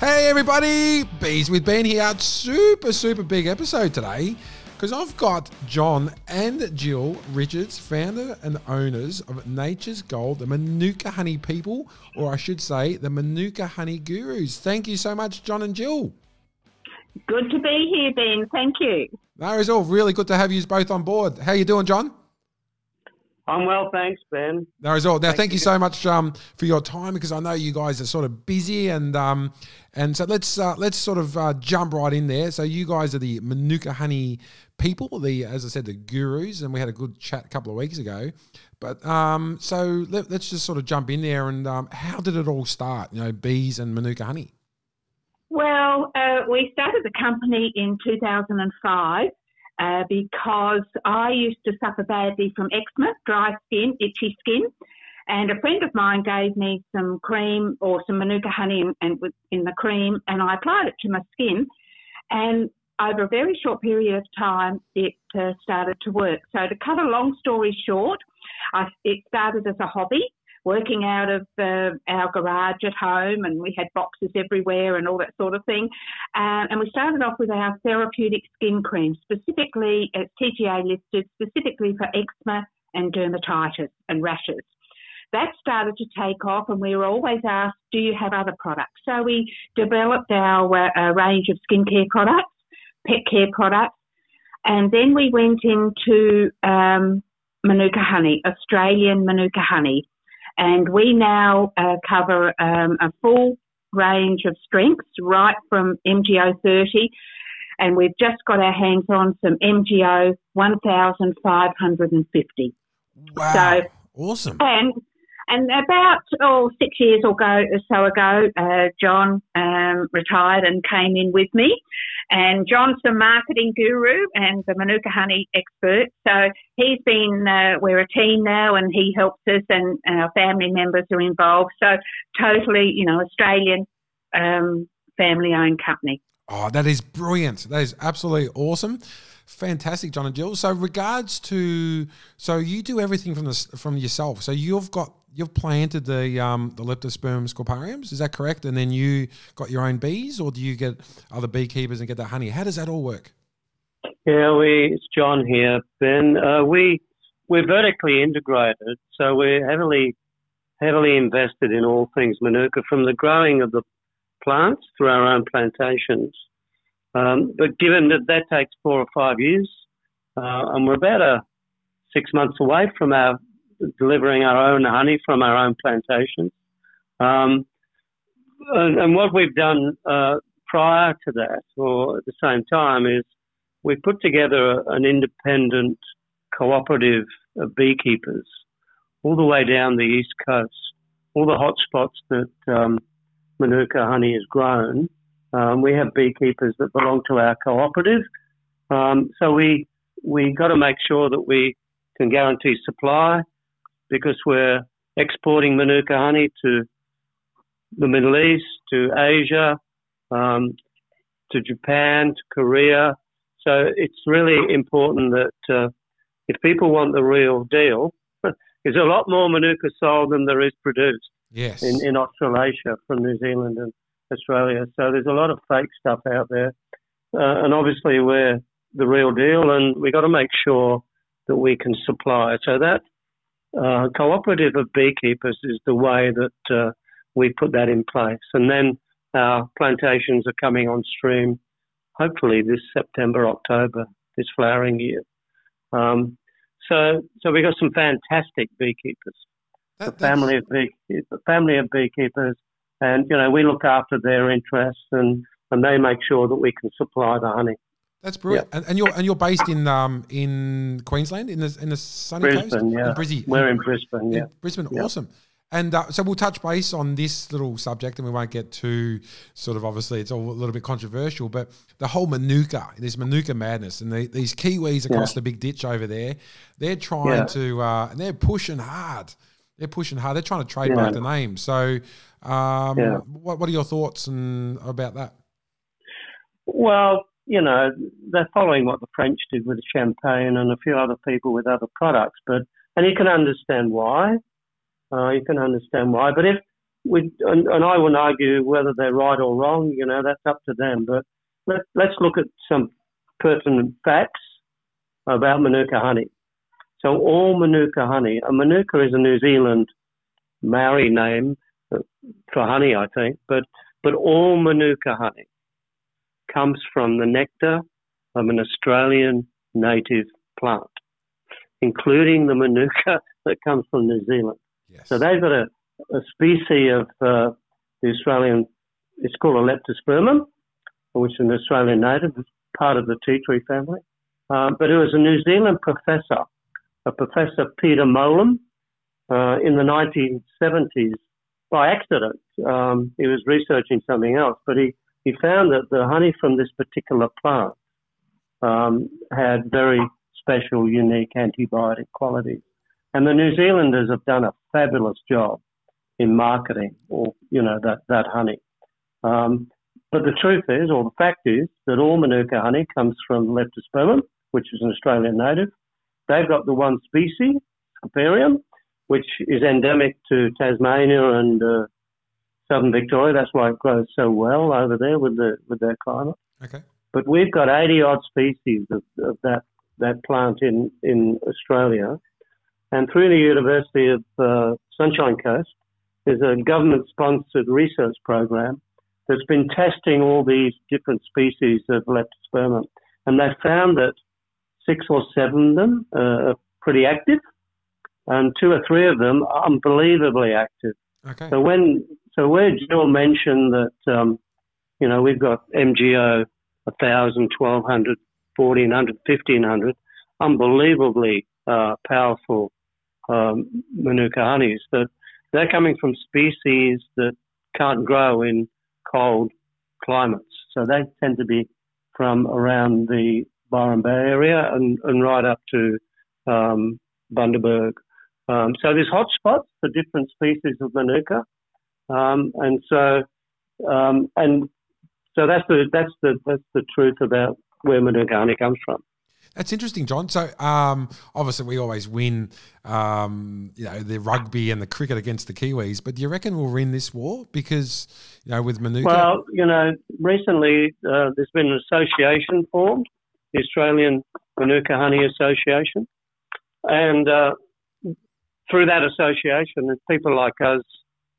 Hey everybody, Bees with Ben here. Super big episode today because I've got John and Jill Richards, founder and owners of Nature's Gold, the Manuka Honey people, or I should say the Manuka Honey gurus. Thank you so much, John and Jill. Good to be here, Ben. Thank you. No, it's all really good to have you both on board. How you doing, John? I'm well, thanks, Ben. No, it's all. Now, thank you so much for your time, because I know you guys are sort of busy, and so let's jump right in there. So you guys are the Manuka Honey people, as I said, the gurus, and we had a good chat a couple of weeks ago. But so let's just sort of jump in there, and how did it all start? You know, bees and Manuka Honey. Well, we started the company in 2005. Because I used to suffer badly from eczema, dry skin, itchy skin, and a friend of mine gave me some cream or some Manuka honey in the cream, and I applied it to my skin, and over a very short period of time it started to work. So to cut a long story short, it started as a hobby, working out of our garage at home, and we had boxes everywhere and all that sort of thing. And we started off with our therapeutic skin cream, specifically, it's TGA listed, specifically for eczema and dermatitis and rashes. That started to take off, and we were always asked, do you have other products? So we developed our range of skincare products, pet care products, and then we went into Manuka Honey, Australian Manuka Honey. And we now cover a full range of strengths, right from MGO 30, and we've just got our hands on some MGO 1,550. Wow! So, awesome. And about 6 years ago, John retired and came in with me. And John's the marketing guru and the Manuka Honey expert. So he's been, we're a team now, and he helps us, and our family members are involved. So totally, you know, Australian family-owned company. Oh, that is brilliant. That is absolutely awesome. Fantastic, John and Jill. So regards to, so you do everything from yourself. So you've planted the Leptospermum scopariums, is that correct? And then you got your own bees, or do you get other beekeepers and get the honey? How does that all work? Yeah, it's John here, Ben. We're vertically integrated, so we're heavily invested in all things Manuka, from the growing of the plants through our own plantations. But given that takes 4 or 5 years, and we're about 6 months away from our delivering our own honey from our own plantations. And what we've done prior to that, or at the same time, is we've put together an independent cooperative of beekeepers all the way down the East Coast, all the hot spots that Manuka honey is grown. We have beekeepers that belong to our cooperative. So we got to make sure that we can guarantee supply, because we're exporting Manuka honey to the Middle East, to Asia, to Japan, to Korea. So it's really important that if people want the real deal, there's a lot more Manuka sold than there is produced. Yes. In Australasia, from New Zealand and Australia. So there's a lot of fake stuff out there. And obviously we're the real deal, and we got to make sure that we can supply. So that cooperative of beekeepers is the way that we put that in place. And then our plantations are coming on stream, hopefully this September, October, this flowering year. So we got some fantastic beekeepers, a family of beekeepers, and, you know, we look after their interests, and they make sure that we can supply the honey. That's brilliant. Yep. And you're based in Queensland, in the sunny coast? Yeah. Brisbane, yeah. We're in Brisbane, yeah. Brisbane, yeah. Awesome. And so we'll touch base on this little subject, and we won't get too sort of, obviously it's all a little bit controversial, but the whole Manuka, this Manuka madness, and these Kiwis across the big ditch over there, they're trying to, and they're pushing hard. They're trying to trade back the name. So what are your thoughts about that? Well, you know, they're following what the French did with champagne and a few other people with other products, but you can understand why. But if and I wouldn't argue whether they're right or wrong, you know, that's up to them. But let's look at some pertinent facts about Manuka honey. So all Manuka honey, and Manuka is a New Zealand Maori name for honey, I think, but all Manuka honey comes from the nectar of an Australian native plant, including the Manuka that comes from New Zealand. Yes. So they've got a species of the Australian, it's called a Leptospermum, which is an Australian native, part of the tea tree family. But it was a New Zealand professor, a Professor Peter Molam, in the 1970s, by accident. He was researching something else, but he found that the honey from this particular plant had very special, unique antibiotic qualities. And the New Zealanders have done a fabulous job in marketing, or you know, that honey. But the truth is, or the fact is, that all Manuka honey comes from Leptospermum, which is an Australian native. They've got the one species, Scoparium, which is endemic to Tasmania and southern Victoria. That's why it grows so well over there with their climate. Okay. But we've got 80-odd species of that plant in Australia. And through the University of Sunshine Coast, there's a government-sponsored research program that's been testing all these different species of Leptospermum. And they found that 6 or 7 of them are pretty active, and 2 or 3 of them are unbelievably active. Okay. So where Jill mentioned that, you know, we've got MGO 1,000, 1,200, 1,400, 1,500, unbelievably powerful Manuka honeys, that they're coming from species that can't grow in cold climates. So they tend to be from around the Byron Bay area and right up to Bundaberg. So there's hot spots for different species of Manuka. So that's the truth about where Manuka honey comes from. That's interesting, John. So obviously we always win, you know, the rugby and the cricket against the Kiwis, but do you reckon we'll win this war because, you know, with Manuka? Well, you know, recently there's been an association formed, the Australian Manuka Honey Association, and through that association, there's people like us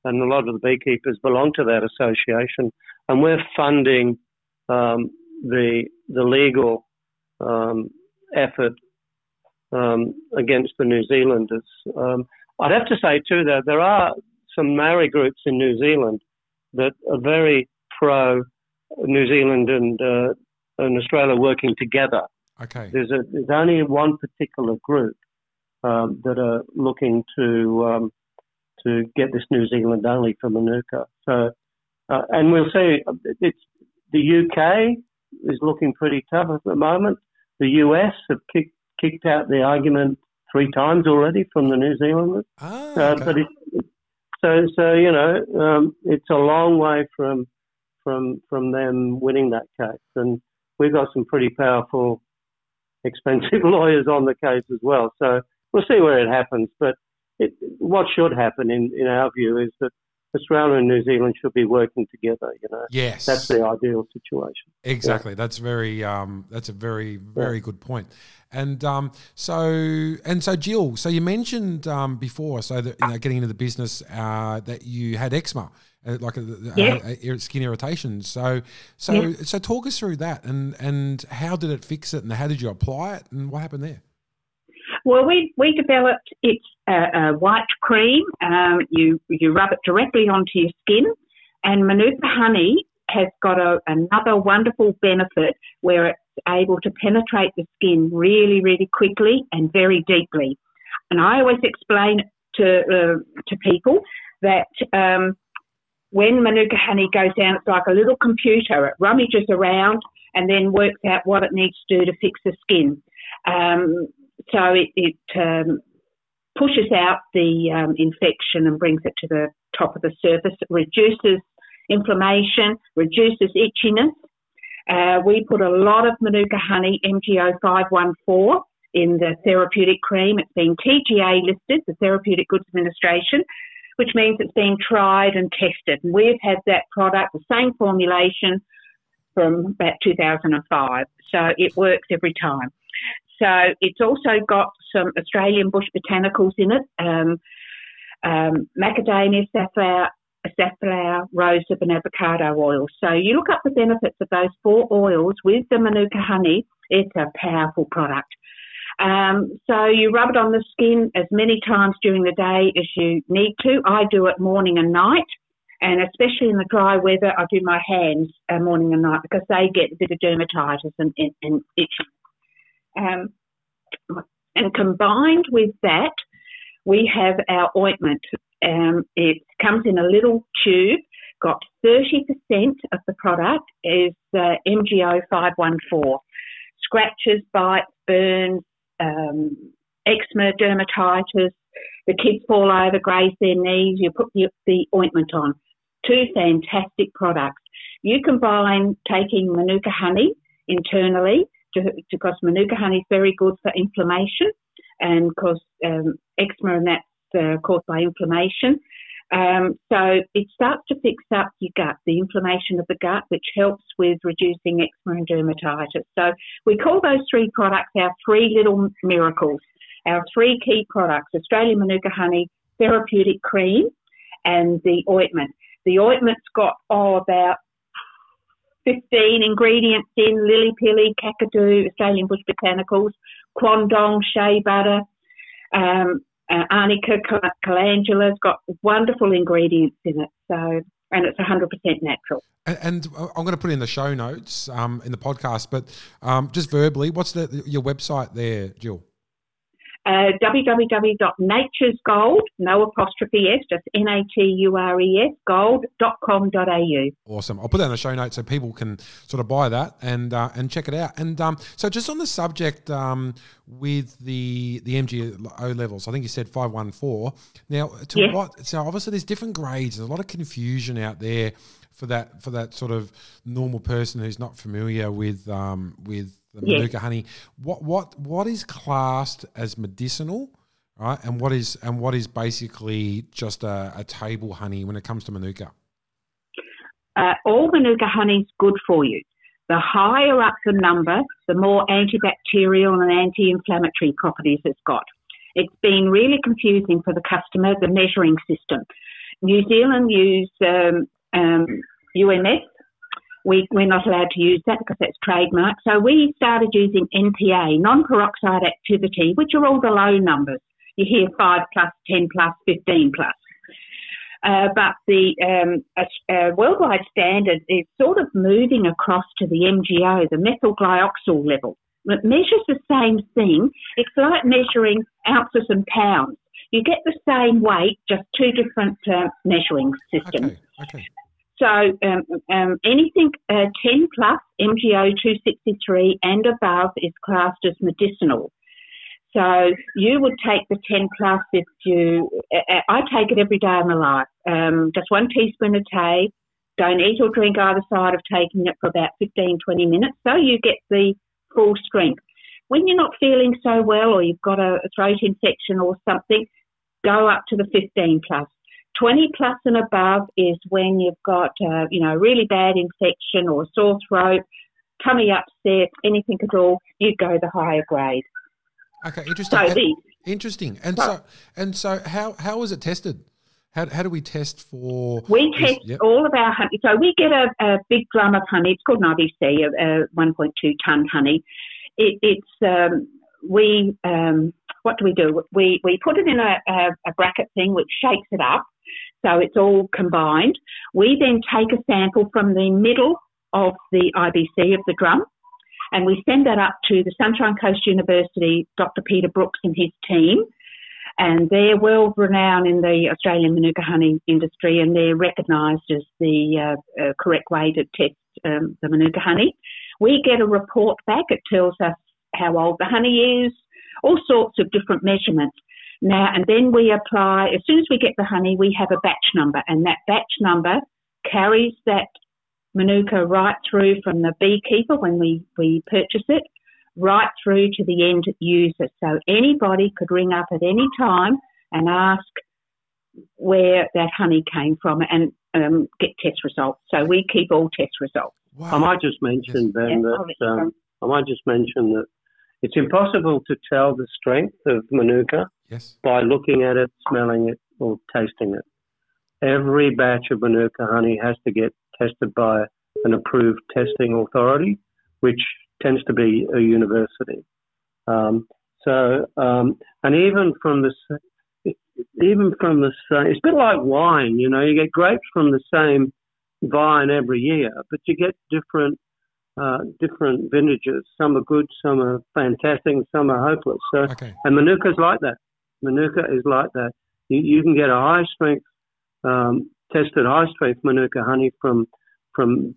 and a lot of the beekeepers belong to that association, and we're funding the legal effort against the New Zealanders. I'd have to say too that there are some Maori groups in New Zealand that are very pro New Zealand and Australia working together. Okay. There's only one particular group that are looking to get this New Zealand only for Manuka. So, and we'll see. It's the UK is looking pretty tough at the moment. The US have kicked out the argument 3 times already from the New Zealanders. Ah, okay. But so you know, it's a long way from them winning that case, and we've got some pretty powerful, expensive lawyers on the case as well. So we'll see where it happens. But what should happen, in our view, is that Australia and New Zealand should be working together, you know. Yes. That's the ideal situation. Exactly. Yeah. That's a very, very good point. And so Jill, so you mentioned before, so that, you know, getting into the business, that you had eczema, like skin irritation. So talk us through that, and how did it fix it, and how did you apply it, and what happened there? Well, we developed a white cream. You rub it directly onto your skin, and Manuka honey has got another wonderful benefit where it's able to penetrate the skin really, really quickly and very deeply. And I always explain to people that when Manuka honey goes down, it's like a little computer. It rummages around and then works out what it needs to do to fix the skin. So it pushes out the infection and brings it to the top of the surface. It reduces inflammation, reduces itchiness. We put a lot of Manuka honey, MGO 514, in the therapeutic cream. It's been TGA listed, the Therapeutic Goods Administration. which means it's been tried and tested. And we've had that product, the same formulation, from about 2005. So it works every time. So it's also got some Australian bush botanicals in it, macadamia, safflower, rosehip and avocado oil. So you look up the benefits of those four oils with the Manuka honey, it's a powerful product. So you rub it on the skin as many times during the day as you need to. I do it morning and night, and especially in the dry weather, I do my hands morning and night because they get a bit of dermatitis and itching. And combined with that, we have our ointment. It comes in a little tube, got 30% of the product is MGO 514. Scratches, bites, burns, eczema, dermatitis, the kids fall over, graze their knees, you put the ointment on. Two fantastic products. You combine taking Manuka honey internally because Manuka honey is very good for inflammation and cause eczema, and that's caused by inflammation. So it starts to fix up your gut, the inflammation of the gut, which helps with reducing eczema and dermatitis. So we call those three products our three little miracles, our three key products, Australian Manuka Honey, Therapeutic Cream and the ointment. The ointment's got about 15 ingredients in, lily-pilly, kakadu, Australian bush botanicals, kwandong, shea butter, arnica, calendula has got wonderful ingredients in it, so, and it's 100% natural. And I'm going to put in the show notes in the podcast, but just verbally, what's your website there, Jill? www.naturesgold, no apostrophe S, just N-A-T-U-R-E-S, gold.com.au. Awesome. I'll put that in the show notes so people can sort of buy that and check it out. And so just on the subject with the MGO levels, I think you said 514. Now, so obviously there's different grades. There's a lot of confusion out there for that sort of normal person who's not familiar with the Manuka honey. What is classed as medicinal, right? And what is basically just a table honey when it comes to Manuka? All Manuka honey's good for you. The higher up the number, the more antibacterial and anti-inflammatory properties it's got. It's been really confusing for the customer, the measuring system. New Zealand use UMF. We're not allowed to use that because that's trademark. So we started using NPA, non-peroxide activity, which are all the low numbers. You hear 5 plus, 10 plus, 15 plus. But the worldwide standard is sort of moving across to the MGO, the methylglyoxal level. It measures the same thing. It's like measuring ounces and pounds. You get the same weight, just two different measuring systems. Okay. So anything 10 plus, MGO 263 and above is classed as medicinal. So you would take the 10 plus if you – I take it every day of my life. Just 1 teaspoon a day. Don't eat or drink either side of taking it for about 15, 20 minutes. So you get the full strength. When you're not feeling so well or you've got a throat infection or something, go up to the 15 plus. 20 plus and above is when you've got, really bad infection or sore throat, tummy upset, anything at all. You go the higher grade. Okay, interesting. So interesting. And so, how is it tested? How do we test for? We test all of our honey. So we get a big drum of honey. It's called an IBC, a 1.2 ton honey. What do? We put it in a bracket thing which shakes it up. So it's all combined. We then take a sample from the middle of the IBC of the drum and we send that up to the Sunshine Coast University, Dr. Peter Brooks and his team. And they're world renowned in the Australian Manuka honey industry and they're recognised as the correct way to test the Manuka honey. We get a report back. It tells us how old the honey is, all sorts of different measurements. Now, and then we apply, as soon as we get the honey, we have a batch number, and that batch number carries that Manuka right through from the beekeeper when we purchase it, right through to the end user. So anybody could ring up at any time and ask where that honey came from and get test results. So we keep all test results. Wow. I might just mention then that it's impossible to tell the strength of Manuka by looking at it, smelling it, or tasting it. Every batch of Manuka honey has to get tested by an approved testing authority, which tends to be a university. And even from the same, it's a bit like wine, you know, you get grapes from the same vine every year, but you get different vintages. Some are good, some are fantastic, some are hopeless. So, and Manuka's like that. Manuka is like that. You can get a high-strength, tested high-strength Manuka honey from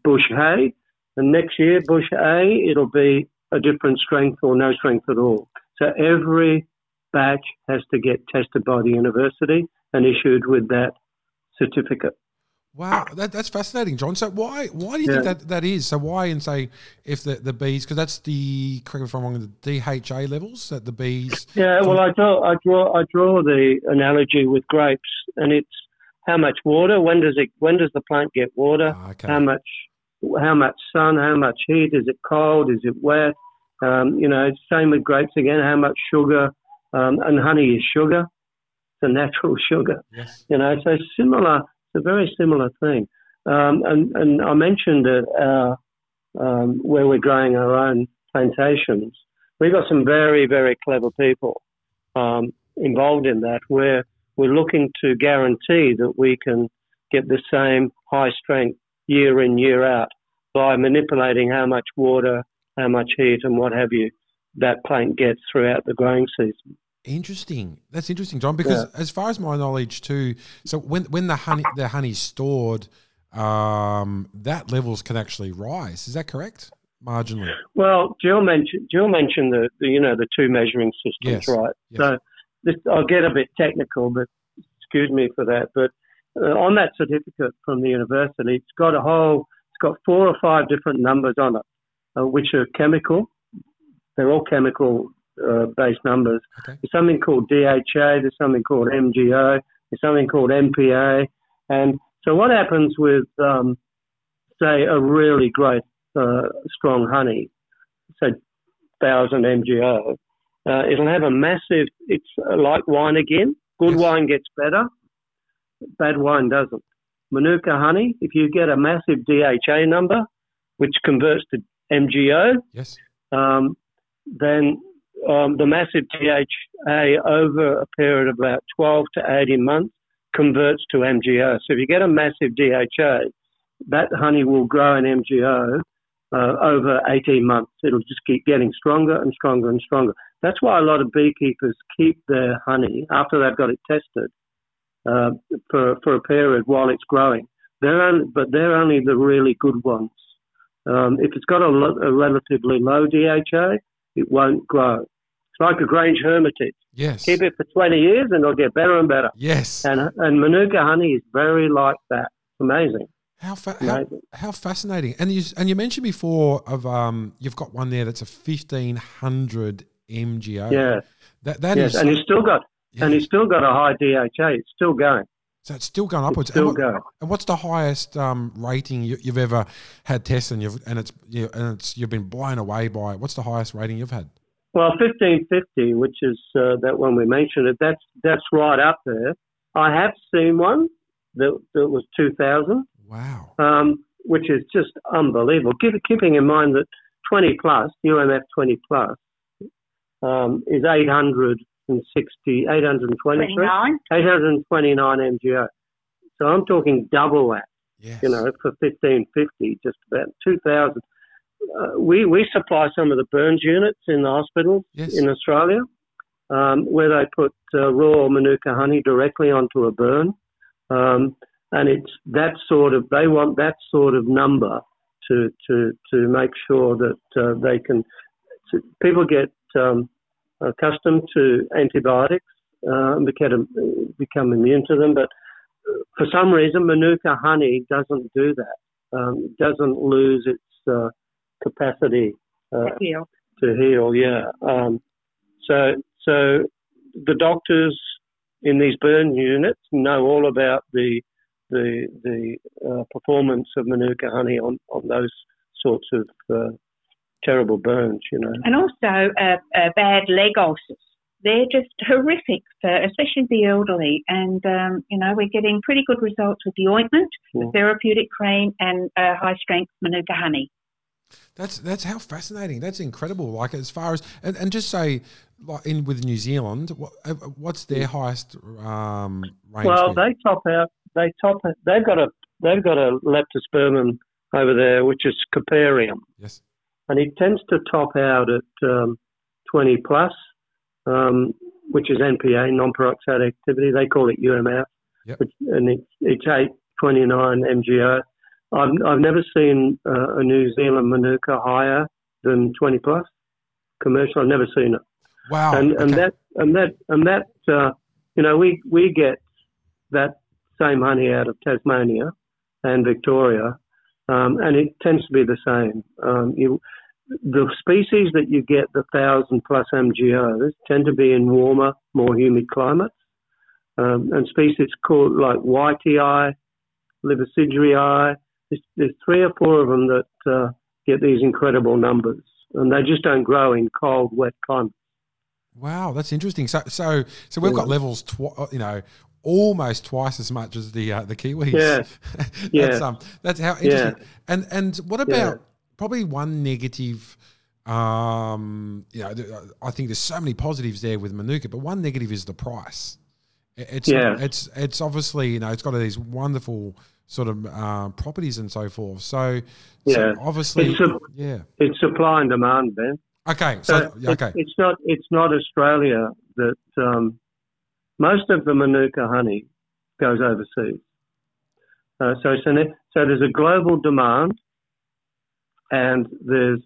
bush A, and next year, bush A, it'll be a different strength or no strength at all. So every batch has to get tested by the university and issued with that certificate. Wow, that's fascinating, John. So why do you think that is? So why, and say, if the bees, because that's the, correct me if I'm wrong, the DHA levels that the bees... Yeah, well, I draw the analogy with grapes, and it's how much water, when does the plant get water, how much sun, how much heat, is it cold, is it wet? You know, same with grapes again, how much sugar, and honey is sugar, it's a natural sugar. Yes. You know, so similar... a very similar thing. And I mentioned that where we're growing our own plantations, we've got some very, very clever people involved in that, where we're looking to guarantee that we can get the same high strength year in, year out by manipulating how much water, how much heat and what have you that plant gets throughout the growing season. Interesting. That's interesting, John, because as far as my knowledge too, so when the honey's stored, that levels can actually rise. Is that correct? Marginally. Well, Jill mentioned the you know, the two measuring systems, right? Yes. So I'll get a bit technical, but excuse me for that. But on that certificate from the university, it's got 4 or 5 different numbers on it, which are chemical. They're all chemical based numbers. There's something called DHA, there's something called MGO, there's something called MPA. And so what happens with, say, a really great, strong honey, say, 1,000 MGO, it'll have a massive, it's like wine again. Good wine gets better, bad wine doesn't. Manuka honey, if you get a massive DHA number, which converts to MGO, then the massive DHA over a period of about 12 to 18 months converts to MGO. So if you get a massive DHA, that honey will grow in MGO over 18 months. It'll just keep getting stronger and stronger and stronger. That's why a lot of beekeepers keep their honey after they've got it tested for a period while it's growing. They're only the really good ones. If it's got a relatively low DHA, it won't grow. It's like a Grange Hermitage. Yes. Keep it for 20 years and it'll get better and better. Yes. And Manuka honey is very like that. It's amazing. How fascinating. And you mentioned before of you've got one there that's a 1,500 MGO. Yeah. That is. And it's still got a high DHA. It's still going. So it's still going upwards. And what's the highest rating you've ever had tested? You've been blown away by it. What's the highest rating you've had? Well, 1550, which is that one we mentioned. That's right up there. I have seen one that was 2000. Wow. Which is just unbelievable. Keeping in mind that 20 plus UMF 20 plus is 800. 829 MGO. So I'm talking double that, you know, for 1550, just about 2000. We supply some of the burns units in the hospitals in Australia, where they put raw Manuka honey directly onto a burn, and it's that sort of. They want that sort of number to make sure that they can. So people get. Accustomed to antibiotics, become immune to them. But for some reason, Manuka honey doesn't do that. It doesn't lose its capacity to heal. So the doctors in these burn units know all about the performance of Manuka honey on those sorts of terrible burns, you know. And also bad leg ulcers. They're just horrific, for, especially the elderly. And, you know, we're getting pretty good results with the ointment, the therapeutic cream and high-strength Manuka honey. That's how fascinating. That's incredible. Like as far as and just say like in with New Zealand, what's their highest range? Well, there? They top out. They top. They've got a Leptospermum over there, which is scoparium. Yes, and it tends to top out at 20 plus, which is NPA, non-peroxide activity. They call it UMF, and it's 829 MGO. I've never seen a New Zealand Manuka higher than 20 plus commercial. I've never seen it. Wow! And that you know we get that same honey out of Tasmania and Victoria, and it tends to be the same. The species that you get the 1,000 plus MGOs tend to be in warmer, more humid climates, and species called like whitei, Livicidurii. There's three or four of them that get these incredible numbers, and they just don't grow in cold, wet climates. Wow, that's interesting. So we've got levels, almost twice as much as the kiwis. Yeah, that's how interesting. Yeah. And what about probably one negative? I think there's so many positives there with Manuka, but one negative is the price. It's obviously it's got these wonderful sort of properties and so forth. So obviously, it's supply and demand, Ben. Okay, it's not Australia that most of the Manuka honey goes overseas. So there's a global demand, and there's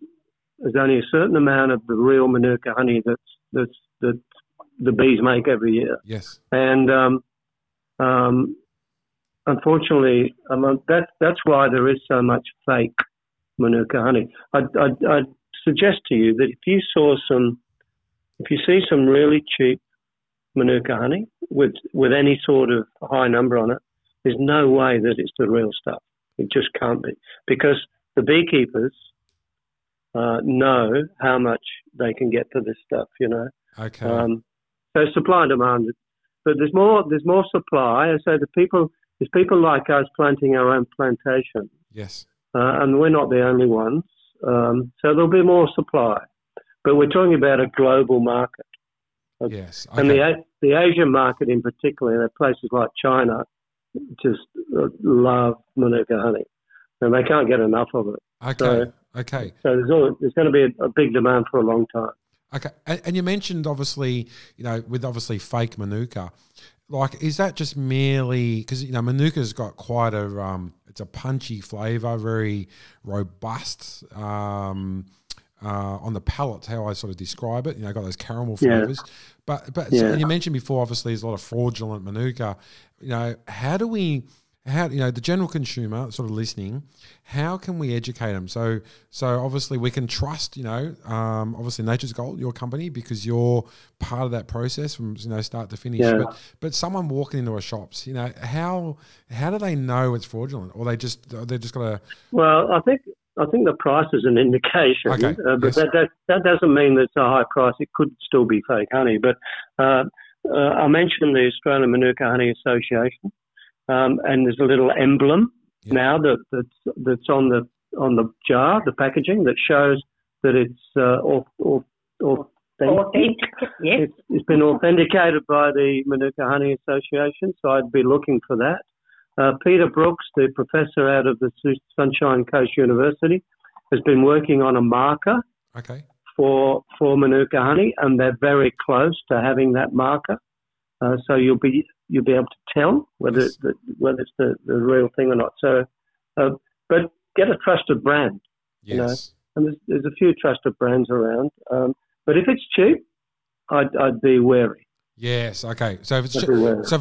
only a certain amount of the real Manuka honey that the bees make every year. Yes, and unfortunately, that's why there is so much fake Manuka honey. I'd suggest to you that if you see some really cheap Manuka honey with any sort of high number on it, there's no way that it's the real stuff. It just can't be, because the beekeepers know how much they can get for this stuff, you know. Okay. So supply and demand, but there's more supply. So there's people like us planting our own plantations. Yes. And we're not the only ones. So there'll be more supply. But we're talking about a global market. Yes. Okay. And the Asian market in particular, there are places like China just love Manuka honey. And they can't get enough of it. Okay. So there's going to be a big demand for a long time. Okay. And you mentioned obviously, with obviously fake Manuka. Like, is that just merely because Manuka's got quite a it's a punchy flavour, very robust on the palate. How I sort of describe it, got those caramel flavours. Yeah. But so you mentioned before, obviously, there's a lot of fraudulent Manuka. How the general consumer sort of listening, how can we educate them? So obviously we can trust, obviously Nature's Gold, your company, because you're part of that process from, start to finish. Yeah. But someone walking into a shops, how do they know it's fraudulent? Or they've just got to... Well, I think the price is an indication, but that doesn't mean that it's a high price. It could still be fake honey. But I mentioned the Australian Manuka Honey Association. And there's a little emblem now that's on the jar, the packaging, that shows that it's authentic. Yes. It's been authenticated by the Manuka Honey Association, so I'd be looking for that. Peter Brooks, the professor out of the Sunshine Coast University, has been working on a marker for Manuka honey, and they're very close to having that marker. So you'll be able to tell whether whether it's the real thing or not. So, but get a trusted brand. Yes. And there's a few trusted brands around. But if it's cheap, I'd be wary. Yes. Okay. So if it's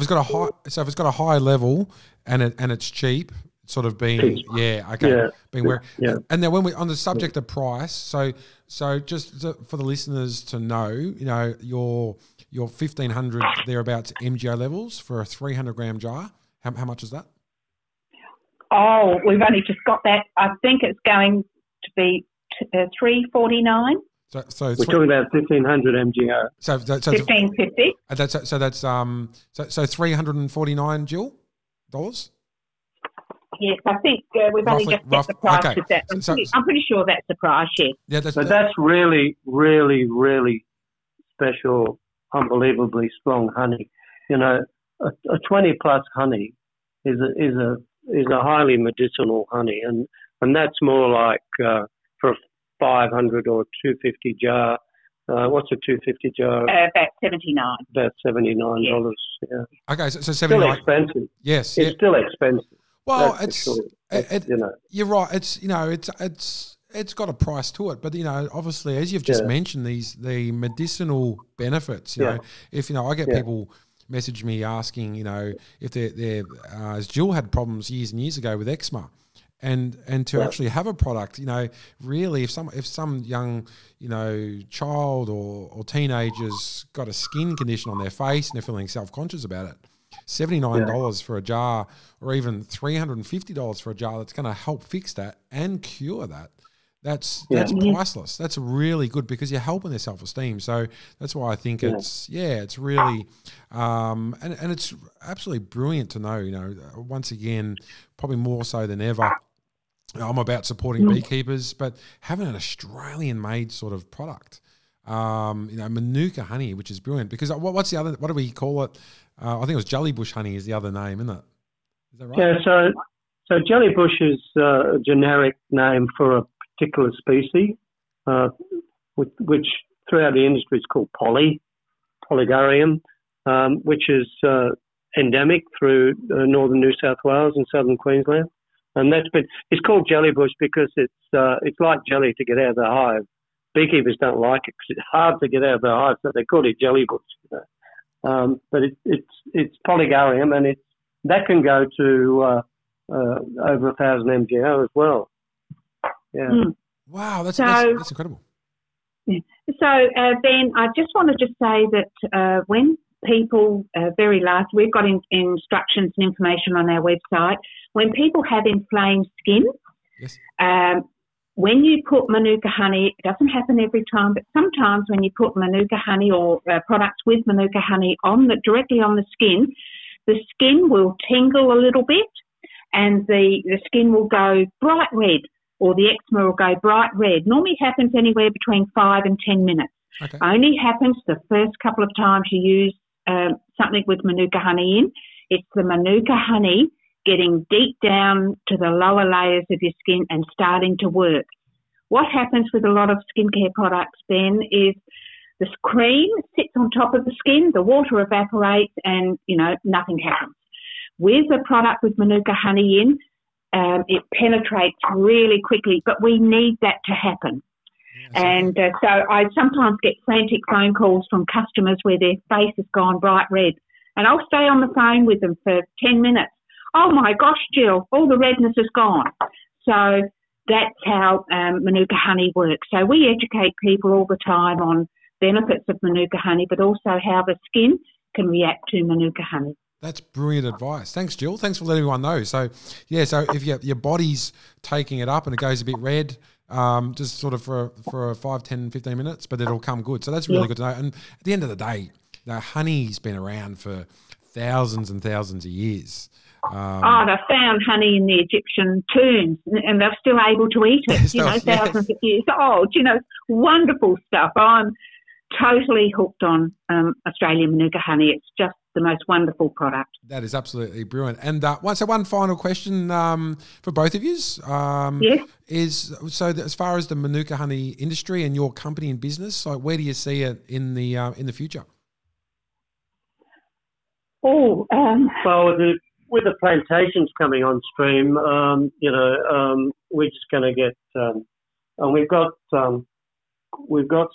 got a high level and it's cheap, sort of being wary. And then when we're on the subject of price, so So just to, for the listeners to know, you know, your 1,500 thereabouts MGO levels for a 300 gram jar, how much is that? Oh, we've only just got that. I think it's going to be $349. So we're talking about 1,500 MGO. So 1,550. So 349 dollars. Yes, I think we've only just got the price of that. I'm pretty sure that's the price, yes. Yeah, that's really, really, really special, unbelievably strong honey. You know, a 20-plus honey is a highly medicinal honey, and that's more like for a 500 or 250 jar. What's a 250 jar? About $79. About $79, yeah. Okay, so $79. Still expensive. Yes. It's still expensive. Well, you're right. It's got a price to it, but you know, obviously, as you've just mentioned, the medicinal benefits. You know, if you know, I get people message me asking, you know, if they're as Jill had problems years and years ago with eczema, and to actually have a product, you know, really, if some young, you know, child or teenager's got a skin condition on their face and they're feeling self-conscious about it. $79 for a jar, or even $350 for a jar that's going to help fix that and cure that. That's priceless. That's really good because you're helping their self-esteem. So that's why I think it's really and it's absolutely brilliant to know. You know, once again, probably more so than ever, I'm about supporting beekeepers, but having an Australian-made sort of product. You know, Manuka honey, which is brilliant because what's the other? What do we call it? I think it was jellybush honey is the other name, isn't it? Is that right? Yeah, so jellybush is a generic name for a particular species, which throughout the industry is called Polygalium, which is endemic through northern New South Wales and southern Queensland, and it's called jellybush because it's like jelly to get out of the hive. Beekeepers don't like it because it's hard to get out of the hive, so they call it jellybush, you know. But it's Polygalium, and that can go to over 1,000 MGO as well. Yeah. Mm. Wow, that's incredible. Yeah. So Ben, I just want to say that when people very last, we've got instructions and information on our website. When people have inflamed skin, when you put Manuka honey, it doesn't happen every time, but sometimes when you put Manuka honey or products with Manuka honey directly on the skin will tingle a little bit and the skin will go bright red or the eczema will go bright red. Normally happens anywhere between 5 and 10 minutes. Okay. Only happens the first couple of times you use something with Manuka honey in. It's the Manuka honey getting deep down to the lower layers of your skin and starting to work. What happens with a lot of skincare products, Ben, is this cream sits on top of the skin, the water evaporates, and, you know, nothing happens. With a product with Manuka honey in, it penetrates really quickly, but we need that to happen. Yes. And so I sometimes get frantic phone calls from customers where their face has gone bright red, and I'll stay on the phone with them for 10 minutes. Oh my gosh, Jill, all the redness is gone. So that's how Manuka honey works. So we educate people all the time on benefits of Manuka honey, but also how the skin can react to Manuka honey. That's brilliant advice. Thanks, Jill. Thanks for letting everyone know. So, yeah, so if your body's taking it up and it goes a bit red, just sort of for 5, 10, 15 minutes, but it'll come good. So that's really good to know. And at the end of the day, now, honey's been around for thousands and thousands of years. They found honey in the Egyptian tombs, and they're still able to eat it, thousands of years old. You know, it's wonderful stuff. I'm totally hooked on Australian Manuka honey. It's just the most wonderful product. That is absolutely brilliant. And so one final question for both of you is, so that as far as the Manuka honey industry and your company and business, like where do you see it in the future? With the plantations coming on stream, we're just going to get, and we've got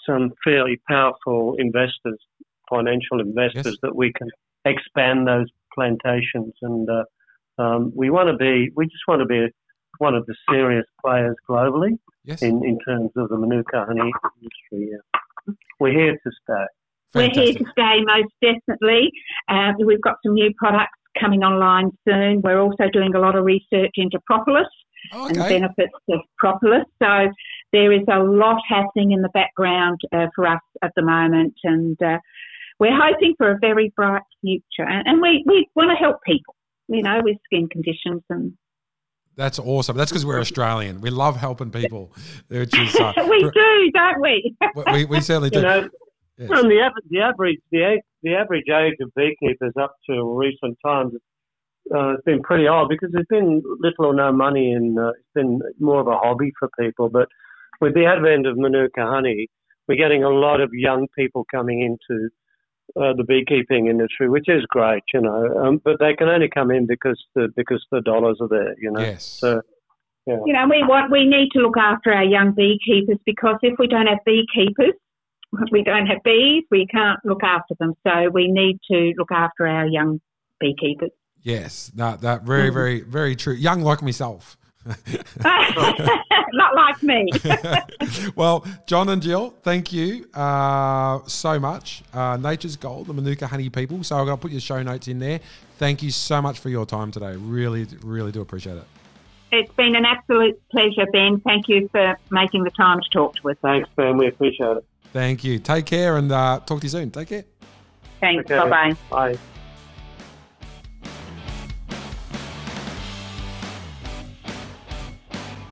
some fairly powerful investors, financial investors that we can expand those plantations, and we just want to be one of the serious players globally in terms of the Manuka honey industry. Yeah. We're here to stay. Fantastic. We're here to stay, most definitely. We've got some new products coming online soon. We're also doing a lot of research into Propolis and the benefits of Propolis. So there is a lot happening in the background for us at the moment, and we're hoping for a very bright future. And we want to help people, you know, with skin conditions and. That's awesome. That's because we're Australian. We love helping people. Which is, we do, don't we? we certainly do. You know, yes. Well, the average age of beekeepers up to recent times has been pretty old because there's been little or no money in. It's been more of a hobby for people. But with the advent of Manuka honey, we're getting a lot of young people coming into the beekeeping industry, which is great, you know. But they can only come in because the dollars are there, you know. Yes. So, yeah. You know, we need to look after our young beekeepers because if we don't have beekeepers, we don't have bees, we can't look after them. So we need to look after our young beekeepers. Yes, that very, very, very true. Young like myself. Not like me. Well, John and Jill, thank you so much. Nature's Gold, the Manuka honey people. So I'm going to put your show notes in there. Thank you so much for your time today. Really, really do appreciate it. It's been an absolute pleasure, Ben. Thank you for making the time to talk to us. Thanks, Ben. We appreciate it. Thank you. Take care and talk to you soon. Take care. Thanks. Okay. Bye-bye. Bye.